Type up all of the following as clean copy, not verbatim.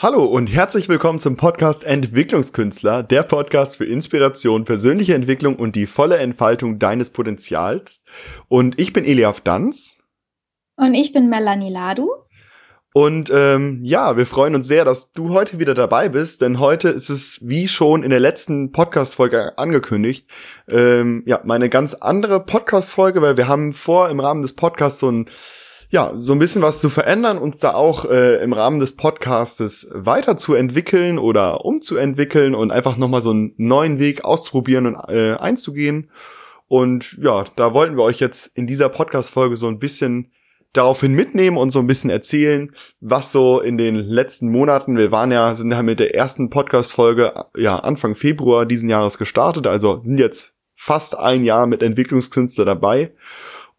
Hallo und herzlich willkommen zum Podcast Entwicklungskünstler, der Podcast für Inspiration, persönliche Entwicklung und die volle Entfaltung deines Potenzials. Und ich bin Eliav Danz. Und ich bin Melanie Ladu. Und wir freuen uns sehr, dass du heute wieder dabei bist, denn heute ist es, wie schon in der letzten Podcast-Folge angekündigt, meine ganz andere Podcast-Folge, weil wir haben vor, im Rahmen des Podcasts so ein bisschen was zu verändern, uns da auch im Rahmen des Podcastes weiterzuentwickeln oder umzuentwickeln und einfach nochmal so einen neuen Weg auszuprobieren und einzugehen. Und ja, da wollten wir euch jetzt in dieser Podcast-Folge so ein bisschen daraufhin mitnehmen und so ein bisschen erzählen, was so in den letzten Monaten, wir sind ja mit der ersten Podcast-Folge Anfang Februar diesen Jahres gestartet, also sind jetzt fast ein Jahr mit Entwicklungskünstler dabei.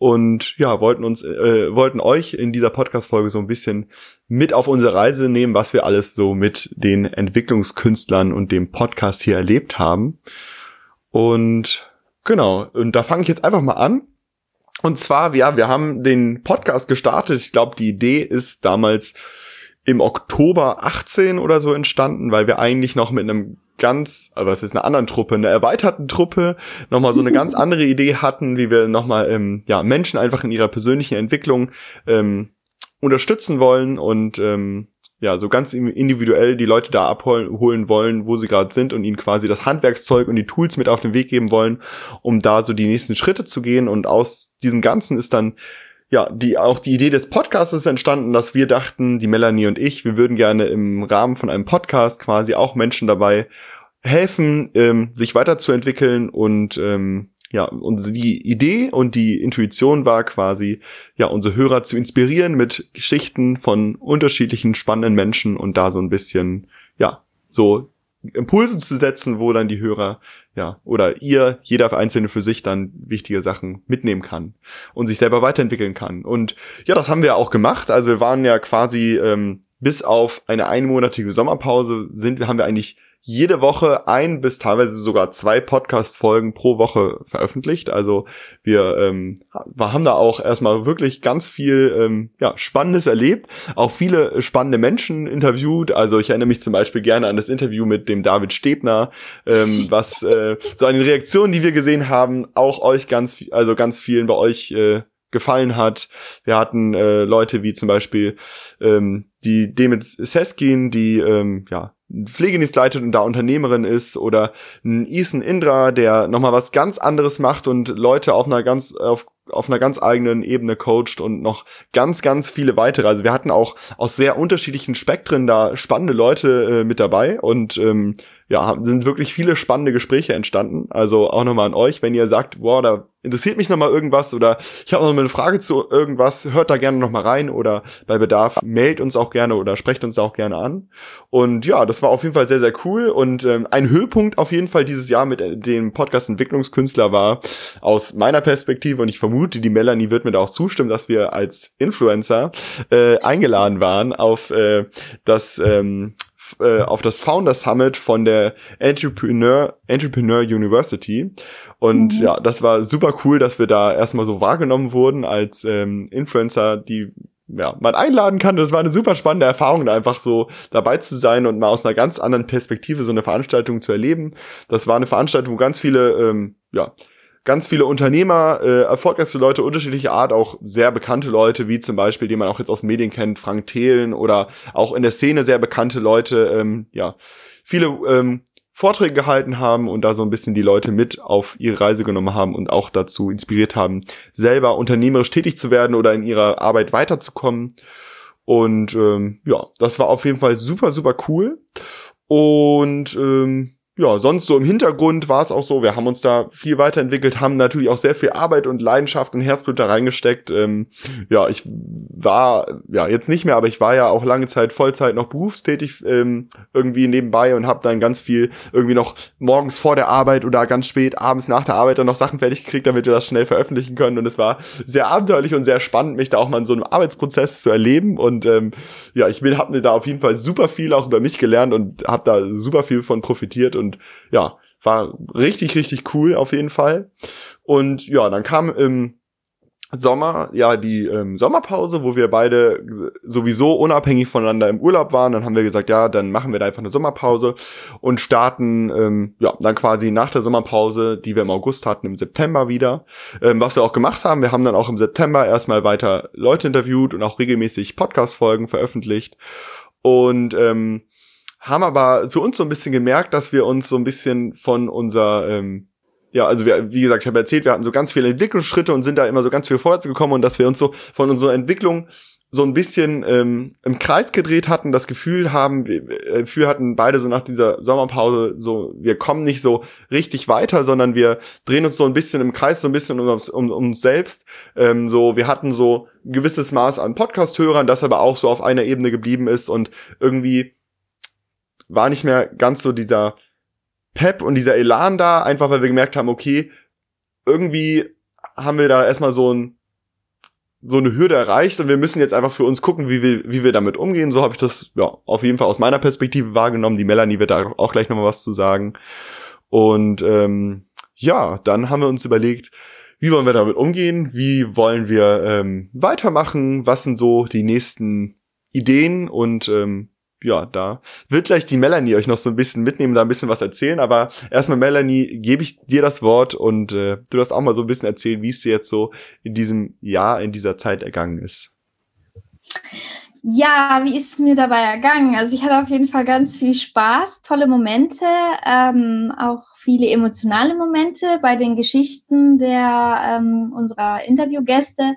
Und ja, wollten euch in dieser Podcast-Folge so ein bisschen mit auf unsere Reise nehmen, was wir alles so mit den Entwicklungskünstlern und dem Podcast hier erlebt haben. Und genau, und da fange ich jetzt einfach mal an. Und zwar, wir haben den Podcast gestartet. Ich glaube, die Idee ist damals im Oktober 18 oder so entstanden, weil wir eigentlich noch mit einer erweiterten Truppe, nochmal so eine ganz andere Idee hatten, wie wir nochmal Menschen einfach in ihrer persönlichen Entwicklung unterstützen wollen und so ganz individuell die Leute da abholen wollen, wo sie gerade sind und ihnen quasi das Handwerkszeug und die Tools mit auf den Weg geben wollen, um da so die nächsten Schritte zu gehen. Und aus diesem Ganzen ist dann die Idee des Podcasts entstanden, dass wir dachten, die Melanie und ich, wir würden gerne im Rahmen von einem Podcast quasi auch Menschen dabei helfen, sich weiterzuentwickeln und und die Idee und die Intuition war quasi, unsere Hörer zu inspirieren mit Geschichten von unterschiedlichen spannenden Menschen und da so ein bisschen, so Impulse zu setzen, wo dann die Hörer, oder jeder Einzelne für sich dann wichtige Sachen mitnehmen kann und sich selber weiterentwickeln kann. Und das haben wir auch gemacht. Also wir waren ja quasi, bis auf eine einmonatige Sommerpause haben wir eigentlich jede Woche ein bis teilweise sogar zwei Podcast-Folgen pro Woche veröffentlicht. Also wir haben da auch erstmal wirklich ganz viel Spannendes erlebt, auch viele spannende Menschen interviewt. Also ich erinnere mich zum Beispiel gerne an das Interview mit dem David Stebner, was so an den Reaktionen, die wir gesehen haben, auch euch ganz vielen bei euch gefallen hat. Wir hatten Leute wie zum Beispiel die Demitz Seskin, die Pflegedienst leitet und da Unternehmerin ist, oder ein Ethan Indra, der nochmal was ganz anderes macht und Leute auf einer ganz eigenen Ebene coacht und noch ganz, ganz viele weitere. Also wir hatten auch aus sehr unterschiedlichen Spektren da spannende Leute mit dabei und sind wirklich viele spannende Gespräche entstanden. Also auch nochmal an euch, wenn ihr sagt, wow, da interessiert mich nochmal irgendwas oder ich habe nochmal eine Frage zu irgendwas, hört da gerne nochmal rein oder bei Bedarf meldet uns auch gerne oder sprecht uns da auch gerne an. Und das war auf jeden Fall sehr, sehr cool und ein Höhepunkt auf jeden Fall dieses Jahr mit dem Podcast Entwicklungskünstler war aus meiner Perspektive, und ich vermute, die Melanie wird mir da auch zustimmen, dass wir als Influencer eingeladen waren auf das Founder Summit von der Entrepreneur University. Und das war super cool, dass wir da erstmal so wahrgenommen wurden als Influencer, die man einladen kann. Das war eine super spannende Erfahrung, da einfach so dabei zu sein und mal aus einer ganz anderen Perspektive so eine Veranstaltung zu erleben. Das war eine Veranstaltung, wo ganz viele Unternehmer, erfolgreichste Leute unterschiedlicher Art, auch sehr bekannte Leute, wie zum Beispiel, die man auch jetzt aus Medien kennt, Frank Thelen, oder auch in der Szene sehr bekannte Leute, viele Vorträge gehalten haben und da so ein bisschen die Leute mit auf ihre Reise genommen haben und auch dazu inspiriert haben, selber unternehmerisch tätig zu werden oder in ihrer Arbeit weiterzukommen. Und das war auf jeden Fall super, super cool. Und sonst so im Hintergrund war es auch so, wir haben uns da viel weiterentwickelt, haben natürlich auch sehr viel Arbeit und Leidenschaft und Herzblut da reingesteckt. Ich war, jetzt nicht mehr, aber ich war ja auch lange Zeit Vollzeit noch berufstätig irgendwie nebenbei und habe dann ganz viel irgendwie noch morgens vor der Arbeit oder ganz spät abends nach der Arbeit dann noch Sachen fertig gekriegt, damit wir das schnell veröffentlichen können. Und es war sehr abenteuerlich und sehr spannend, mich da auch mal in so einem Arbeitsprozess zu erleben. Und ich habe mir da auf jeden Fall super viel auch über mich gelernt und habe da super viel von profitiert. Und war richtig, richtig cool auf jeden Fall. Und dann kam im Sommer, ja, die Sommerpause, wo wir beide sowieso unabhängig voneinander im Urlaub waren, dann haben wir gesagt, ja, dann machen wir da einfach eine Sommerpause und starten ja dann quasi nach der Sommerpause, die wir im August hatten, im September wieder, was wir auch gemacht haben. Wir haben dann auch im September erstmal weiter Leute interviewt und auch regelmäßig Podcast-Folgen veröffentlicht und haben aber für uns so ein bisschen gemerkt, dass wir uns so ein bisschen von unserer ja, also wir, wie gesagt, ich habe erzählt, wir hatten so ganz viele Entwicklungsschritte und sind da immer so ganz viel vorwärts gekommen und dass wir uns so von unserer Entwicklung so ein bisschen im Kreis gedreht hatten, das Gefühl haben, wir hatten beide so nach dieser Sommerpause so, wir kommen nicht so richtig weiter, sondern wir drehen uns so ein bisschen im Kreis, so ein bisschen um uns selbst. So, wir hatten so ein gewisses Maß an Podcast-Hörern, das aber auch so auf einer Ebene geblieben ist und irgendwie war nicht mehr ganz so dieser Pep und dieser Elan da, einfach weil wir gemerkt haben, okay, irgendwie haben wir da erstmal so eine Hürde erreicht und wir müssen jetzt einfach für uns gucken, wie wir damit umgehen. So habe ich das ja auf jeden Fall aus meiner Perspektive wahrgenommen. Die Melanie wird da auch gleich nochmal was zu sagen. Und ja, dann haben wir uns überlegt, wie wollen wir damit umgehen? Wie wollen wir weitermachen? Was sind so die nächsten Ideen? Und ja, da wird gleich die Melanie euch noch so ein bisschen mitnehmen, da ein bisschen was erzählen, aber erstmal Melanie, gebe ich dir das Wort und du darfst auch mal so ein bisschen erzählen, wie es dir jetzt so in diesem Jahr, in dieser Zeit ergangen ist. Ja, wie ist es mir dabei ergangen? Also ich hatte auf jeden Fall ganz viel Spaß, tolle Momente, auch viele emotionale Momente bei den Geschichten der unserer Interviewgäste,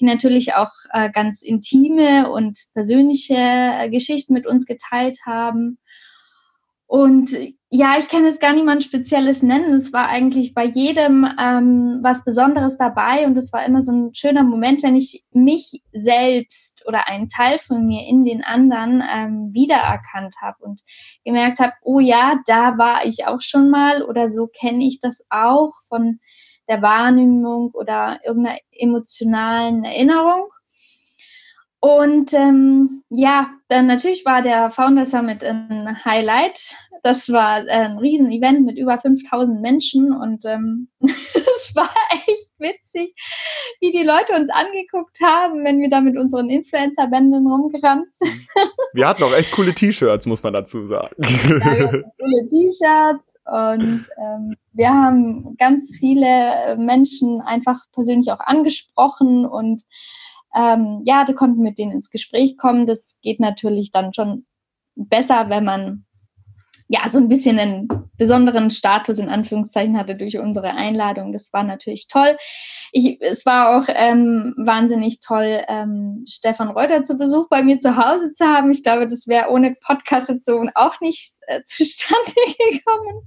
die natürlich auch ganz intime und persönliche Geschichten mit uns geteilt haben. Und ja, ich kann jetzt gar niemand Spezielles nennen. Es war eigentlich bei jedem was Besonderes dabei und es war immer so ein schöner Moment, wenn ich mich selbst oder einen Teil von mir in den anderen wiedererkannt habe und gemerkt habe, oh ja, da war ich auch schon mal oder so kenne ich das auch von der Wahrnehmung oder irgendeiner emotionalen Erinnerung. Und ja, dann natürlich war der Founder Summit ein Highlight. Das war ein Riesen-Event mit über 5000 Menschen und es war echt witzig, wie die Leute uns angeguckt haben, wenn wir da mit unseren Influencer-Bänden rumgerannt sind. Wir hatten auch echt coole T-Shirts, muss man dazu sagen. Ja, wir hatten coole T-Shirts und wir haben ganz viele Menschen einfach persönlich auch angesprochen und ja, da konnten mit denen ins Gespräch kommen. Das geht natürlich dann schon besser, wenn man ja so ein bisschen einen besonderen Status in Anführungszeichen hatte durch unsere Einladung. Das war natürlich toll. Es war auch wahnsinnig toll, Stefan Reuter zu Besuch bei mir zu Hause zu haben. Ich glaube, das wäre ohne Podcast jetzt so auch nicht zustande gekommen.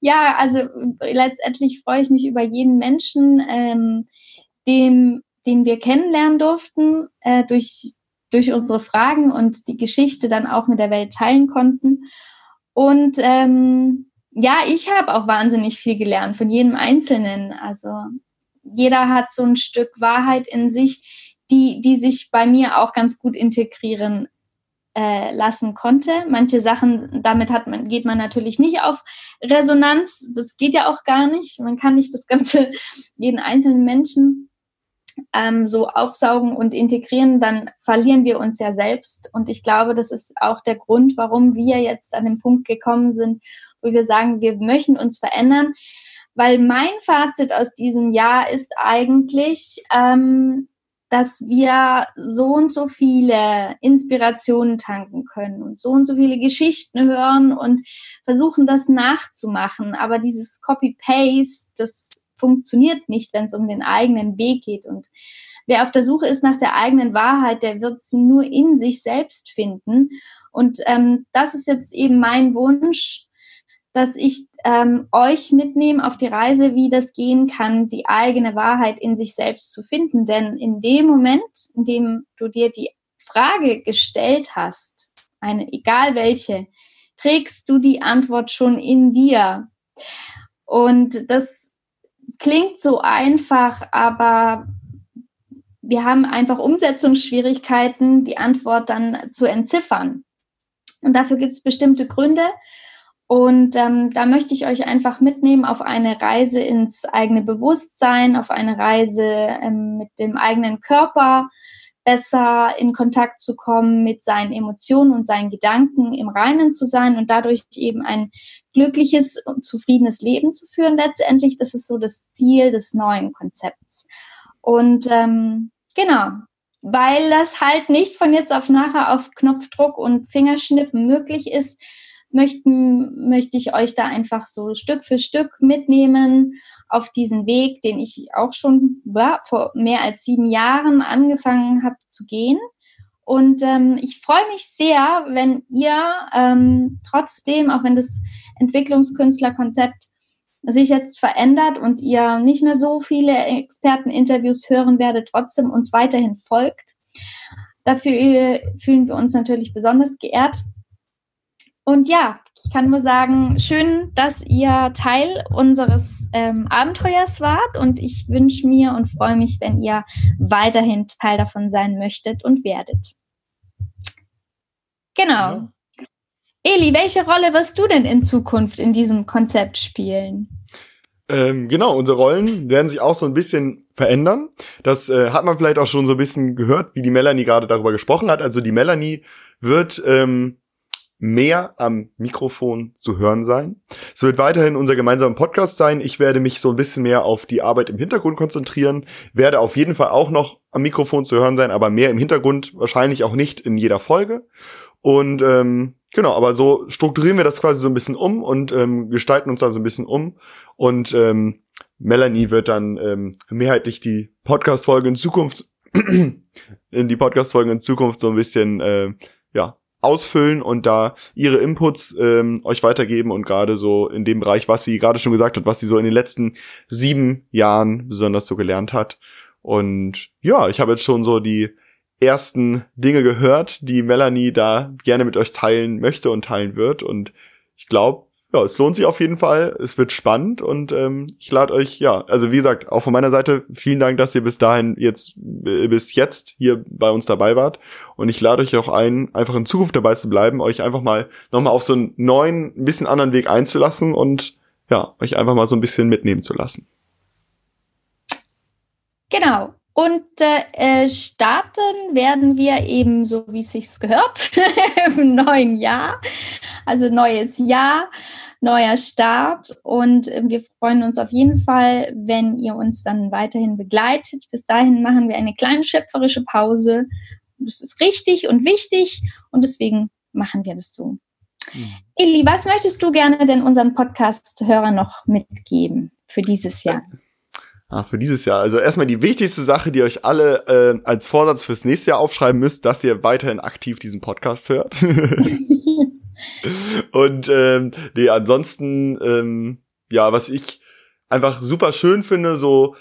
Ja, also letztendlich freue ich mich über jeden Menschen, den wir kennenlernen durften, durch unsere Fragen und die Geschichte dann auch mit der Welt teilen konnten. Und ja, ich habe auch wahnsinnig viel gelernt von jedem Einzelnen. Also jeder hat so ein Stück Wahrheit in sich, die sich bei mir auch ganz gut integrieren lassen konnte. Manche Sachen, damit geht man natürlich nicht auf Resonanz. Das geht ja auch gar nicht. Man kann nicht das Ganze, jeden einzelnen Menschen so aufsaugen und integrieren, dann verlieren wir uns ja selbst. Und ich glaube, das ist auch der Grund, warum wir jetzt an den Punkt gekommen sind, wo wir sagen, wir möchten uns verändern. Weil mein Fazit aus diesem Jahr ist eigentlich, dass wir so und so viele Inspirationen tanken können und so viele Geschichten hören und versuchen, das nachzumachen. Aber dieses Copy-Paste, das funktioniert nicht, wenn es um den eigenen Weg geht. Und wer auf der Suche ist nach der eigenen Wahrheit, der wird sie nur in sich selbst finden. Und das ist jetzt eben mein Wunsch, dass ich euch mitnehme auf die Reise, wie das gehen kann, die eigene Wahrheit in sich selbst zu finden. Denn in dem Moment, in dem du dir die Frage gestellt hast, eine egal welche, trägst du die Antwort schon in dir. Und das klingt so einfach, aber wir haben einfach Umsetzungsschwierigkeiten, die Antwort dann zu entziffern. Und dafür gibt es bestimmte Gründe. Und da möchte ich euch einfach mitnehmen auf eine Reise ins eigene Bewusstsein, auf eine Reise mit dem eigenen Körper, besser in Kontakt zu kommen mit seinen Emotionen und seinen Gedanken, im Reinen zu sein und dadurch eben ein glückliches und zufriedenes Leben zu führen letztendlich. Das ist so das Ziel des neuen Konzepts. Und genau, weil das halt nicht von jetzt auf nachher auf Knopfdruck und Fingerschnippen möglich ist, möchte ich euch da einfach so Stück für Stück mitnehmen auf diesen Weg, den ich auch schon vor mehr als 7 Jahren angefangen habe zu gehen. Und ich freue mich sehr, wenn ihr trotzdem, auch wenn das Entwicklungskünstlerkonzept sich jetzt verändert und ihr nicht mehr so viele Experteninterviews hören werdet, trotzdem uns weiterhin folgt. Dafür fühlen wir uns natürlich besonders geehrt. Und ja, ich kann nur sagen, schön, dass ihr Teil unseres Abenteuers wart und ich wünsche mir und freue mich, wenn ihr weiterhin Teil davon sein möchtet und werdet. Genau. Ja. Eli, welche Rolle wirst du denn in Zukunft in diesem Konzept spielen? Genau, unsere Rollen werden sich auch so ein bisschen verändern. Das hat man vielleicht auch schon so ein bisschen gehört, wie die Melanie gerade darüber gesprochen hat. Also die Melanie wird mehr am Mikrofon zu hören sein. Es wird weiterhin unser gemeinsamer Podcast sein. Ich werde mich so ein bisschen mehr auf die Arbeit im Hintergrund konzentrieren, werde auf jeden Fall auch noch am Mikrofon zu hören sein, aber mehr im Hintergrund, wahrscheinlich auch nicht in jeder Folge. Und genau, aber so strukturieren wir das quasi so ein bisschen um und gestalten uns da so ein bisschen um. Und Melanie wird dann mehrheitlich die Podcast-Folge in Zukunft so ein bisschen ausfüllen und da ihre Inputs euch weitergeben und gerade so in dem Bereich, was sie gerade schon gesagt hat, was sie so in den letzten 7 Jahren besonders so gelernt hat. Und ja, ich habe jetzt schon so die ersten Dinge gehört, die Melanie da gerne mit euch teilen möchte und teilen wird. Und ich glaube, ja, es lohnt sich auf jeden Fall. Es wird spannend und ich lade euch, also wie gesagt, auch von meiner Seite vielen Dank, dass ihr bis jetzt hier bei uns dabei wart. Und ich lade euch auch ein, einfach in Zukunft dabei zu bleiben, euch einfach mal nochmal auf so einen neuen, ein bisschen anderen Weg einzulassen und ja, euch einfach mal so ein bisschen mitnehmen zu lassen. Genau. Und starten werden wir eben, so wie es sich gehört, im neuen Jahr. Also neues Jahr, neuer Start. Und wir freuen uns auf jeden Fall, wenn ihr uns dann weiterhin begleitet. Bis dahin machen wir eine kleine schöpferische Pause. Das ist richtig und wichtig und deswegen machen wir das so. Mhm. Eli, was möchtest du gerne denn unseren Podcast-Hörern noch mitgeben für dieses Jahr? Für dieses Jahr. Also erstmal die wichtigste Sache, die euch alle als Vorsatz fürs nächste Jahr aufschreiben müsst, dass ihr weiterhin aktiv diesen Podcast hört. Und ansonsten, was ich einfach super schön finde, so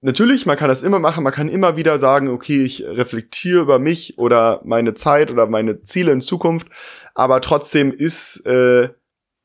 natürlich, man kann das immer machen, man kann immer wieder sagen, okay, ich reflektiere über mich oder meine Zeit oder meine Ziele in Zukunft, aber trotzdem ist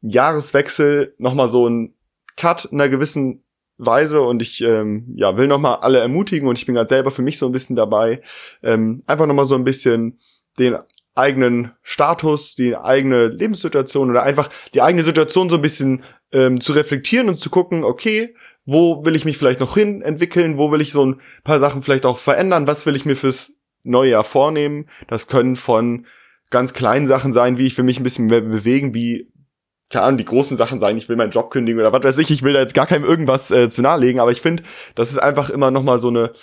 Jahreswechsel nochmal so ein Cut in einer gewissen Weise und ich will nochmal alle ermutigen und ich bin gerade selber für mich so ein bisschen dabei, einfach nochmal so ein bisschen den eigenen Status, die eigene Lebenssituation oder einfach die eigene Situation so ein bisschen zu reflektieren und zu gucken, okay, wo will ich mich vielleicht noch hin entwickeln, wo will ich so ein paar Sachen vielleicht auch verändern, was will ich mir fürs neue Jahr vornehmen. Das können von ganz kleinen Sachen sein, wie ich will mich ein bisschen mehr bewegen, wie die großen Sachen sein, ich will meinen Job kündigen oder was weiß ich will da jetzt gar keinem irgendwas zu nahelegen, aber ich finde, das ist einfach immer nochmal so eine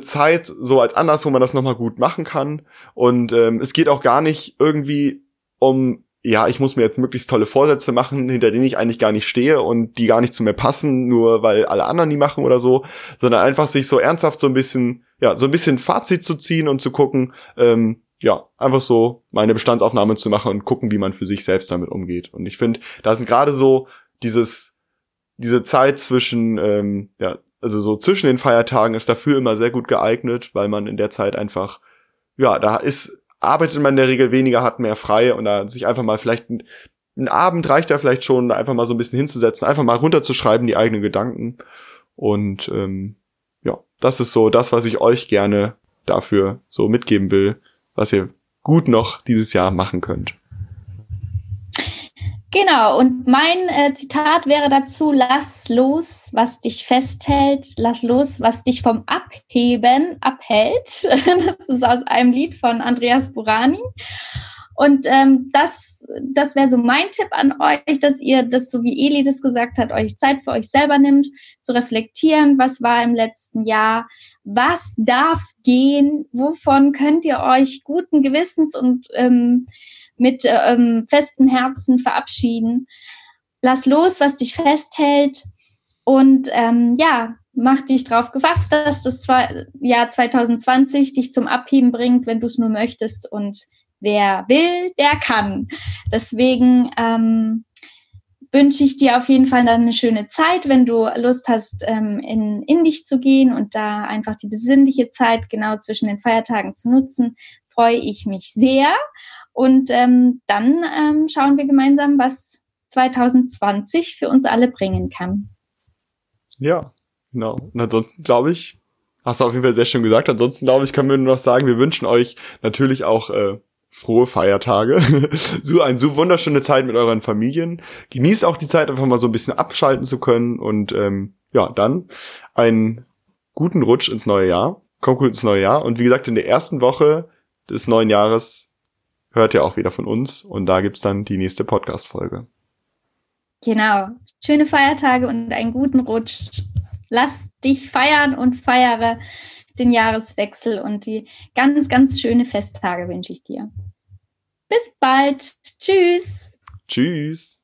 Zeit, so als Anlass, wo man das nochmal gut machen kann und es geht auch gar nicht irgendwie um, ich muss mir jetzt möglichst tolle Vorsätze machen, hinter denen ich eigentlich gar nicht stehe und die gar nicht zu mir passen, nur weil alle anderen die machen oder so, sondern einfach sich so ernsthaft so ein bisschen Fazit zu ziehen und zu gucken, einfach so meine Bestandsaufnahme zu machen und gucken, wie man für sich selbst damit umgeht. Und ich finde, da sind gerade so diese Zeit zwischen, zwischen den Feiertagen ist dafür immer sehr gut geeignet, weil man in der Zeit einfach, arbeitet man in der Regel weniger, hat mehr frei und da sich einfach mal vielleicht ein Abend reicht da vielleicht schon, da einfach mal so ein bisschen hinzusetzen, einfach mal runterzuschreiben, die eigenen Gedanken. Und das ist so das, was ich euch gerne dafür so mitgeben will, was ihr gut noch dieses Jahr machen könnt. Genau, und mein Zitat wäre dazu: Lass los, was dich festhält, lass los, was dich vom Abheben abhält. Das ist aus einem Lied von Andreas Burani. Und das wäre so mein Tipp an euch, dass ihr das, so wie Eli das gesagt hat, euch Zeit für euch selber nimmt, zu reflektieren, was war im letzten Jahr, was darf gehen, wovon könnt ihr euch guten Gewissens und mit festem Herzen verabschieden. Lass los, was dich festhält, und mach dich drauf gefasst, dass das Jahr 2020 dich zum Abheben bringt, wenn du es nur möchtest, und wer will, der kann. Deswegen wünsche ich dir auf jeden Fall dann eine schöne Zeit, wenn du Lust hast, in dich zu gehen und da einfach die besinnliche Zeit genau zwischen den Feiertagen zu nutzen. Freue ich mich sehr. Und dann schauen wir gemeinsam, was 2020 für uns alle bringen kann. Ja, genau. Und ansonsten glaube ich, hast du auf jeden Fall sehr schön gesagt. Ansonsten glaube ich, können wir nur noch sagen, wir wünschen euch natürlich auch frohe Feiertage. So wunderschöne Zeit mit euren Familien. Genießt auch die Zeit, einfach mal so ein bisschen abschalten zu können. Und dann einen guten Rutsch ins neue Jahr. Kommt gut ins neue Jahr. Und wie gesagt, in der ersten Woche des neuen Jahres hört ihr auch wieder von uns. Und da gibt's dann die nächste Podcast-Folge. Genau. Schöne Feiertage und einen guten Rutsch. Lass dich feiern und feiere den Jahreswechsel und die ganz, ganz schöne Festtage wünsche ich dir. Bis bald. Tschüss. Tschüss.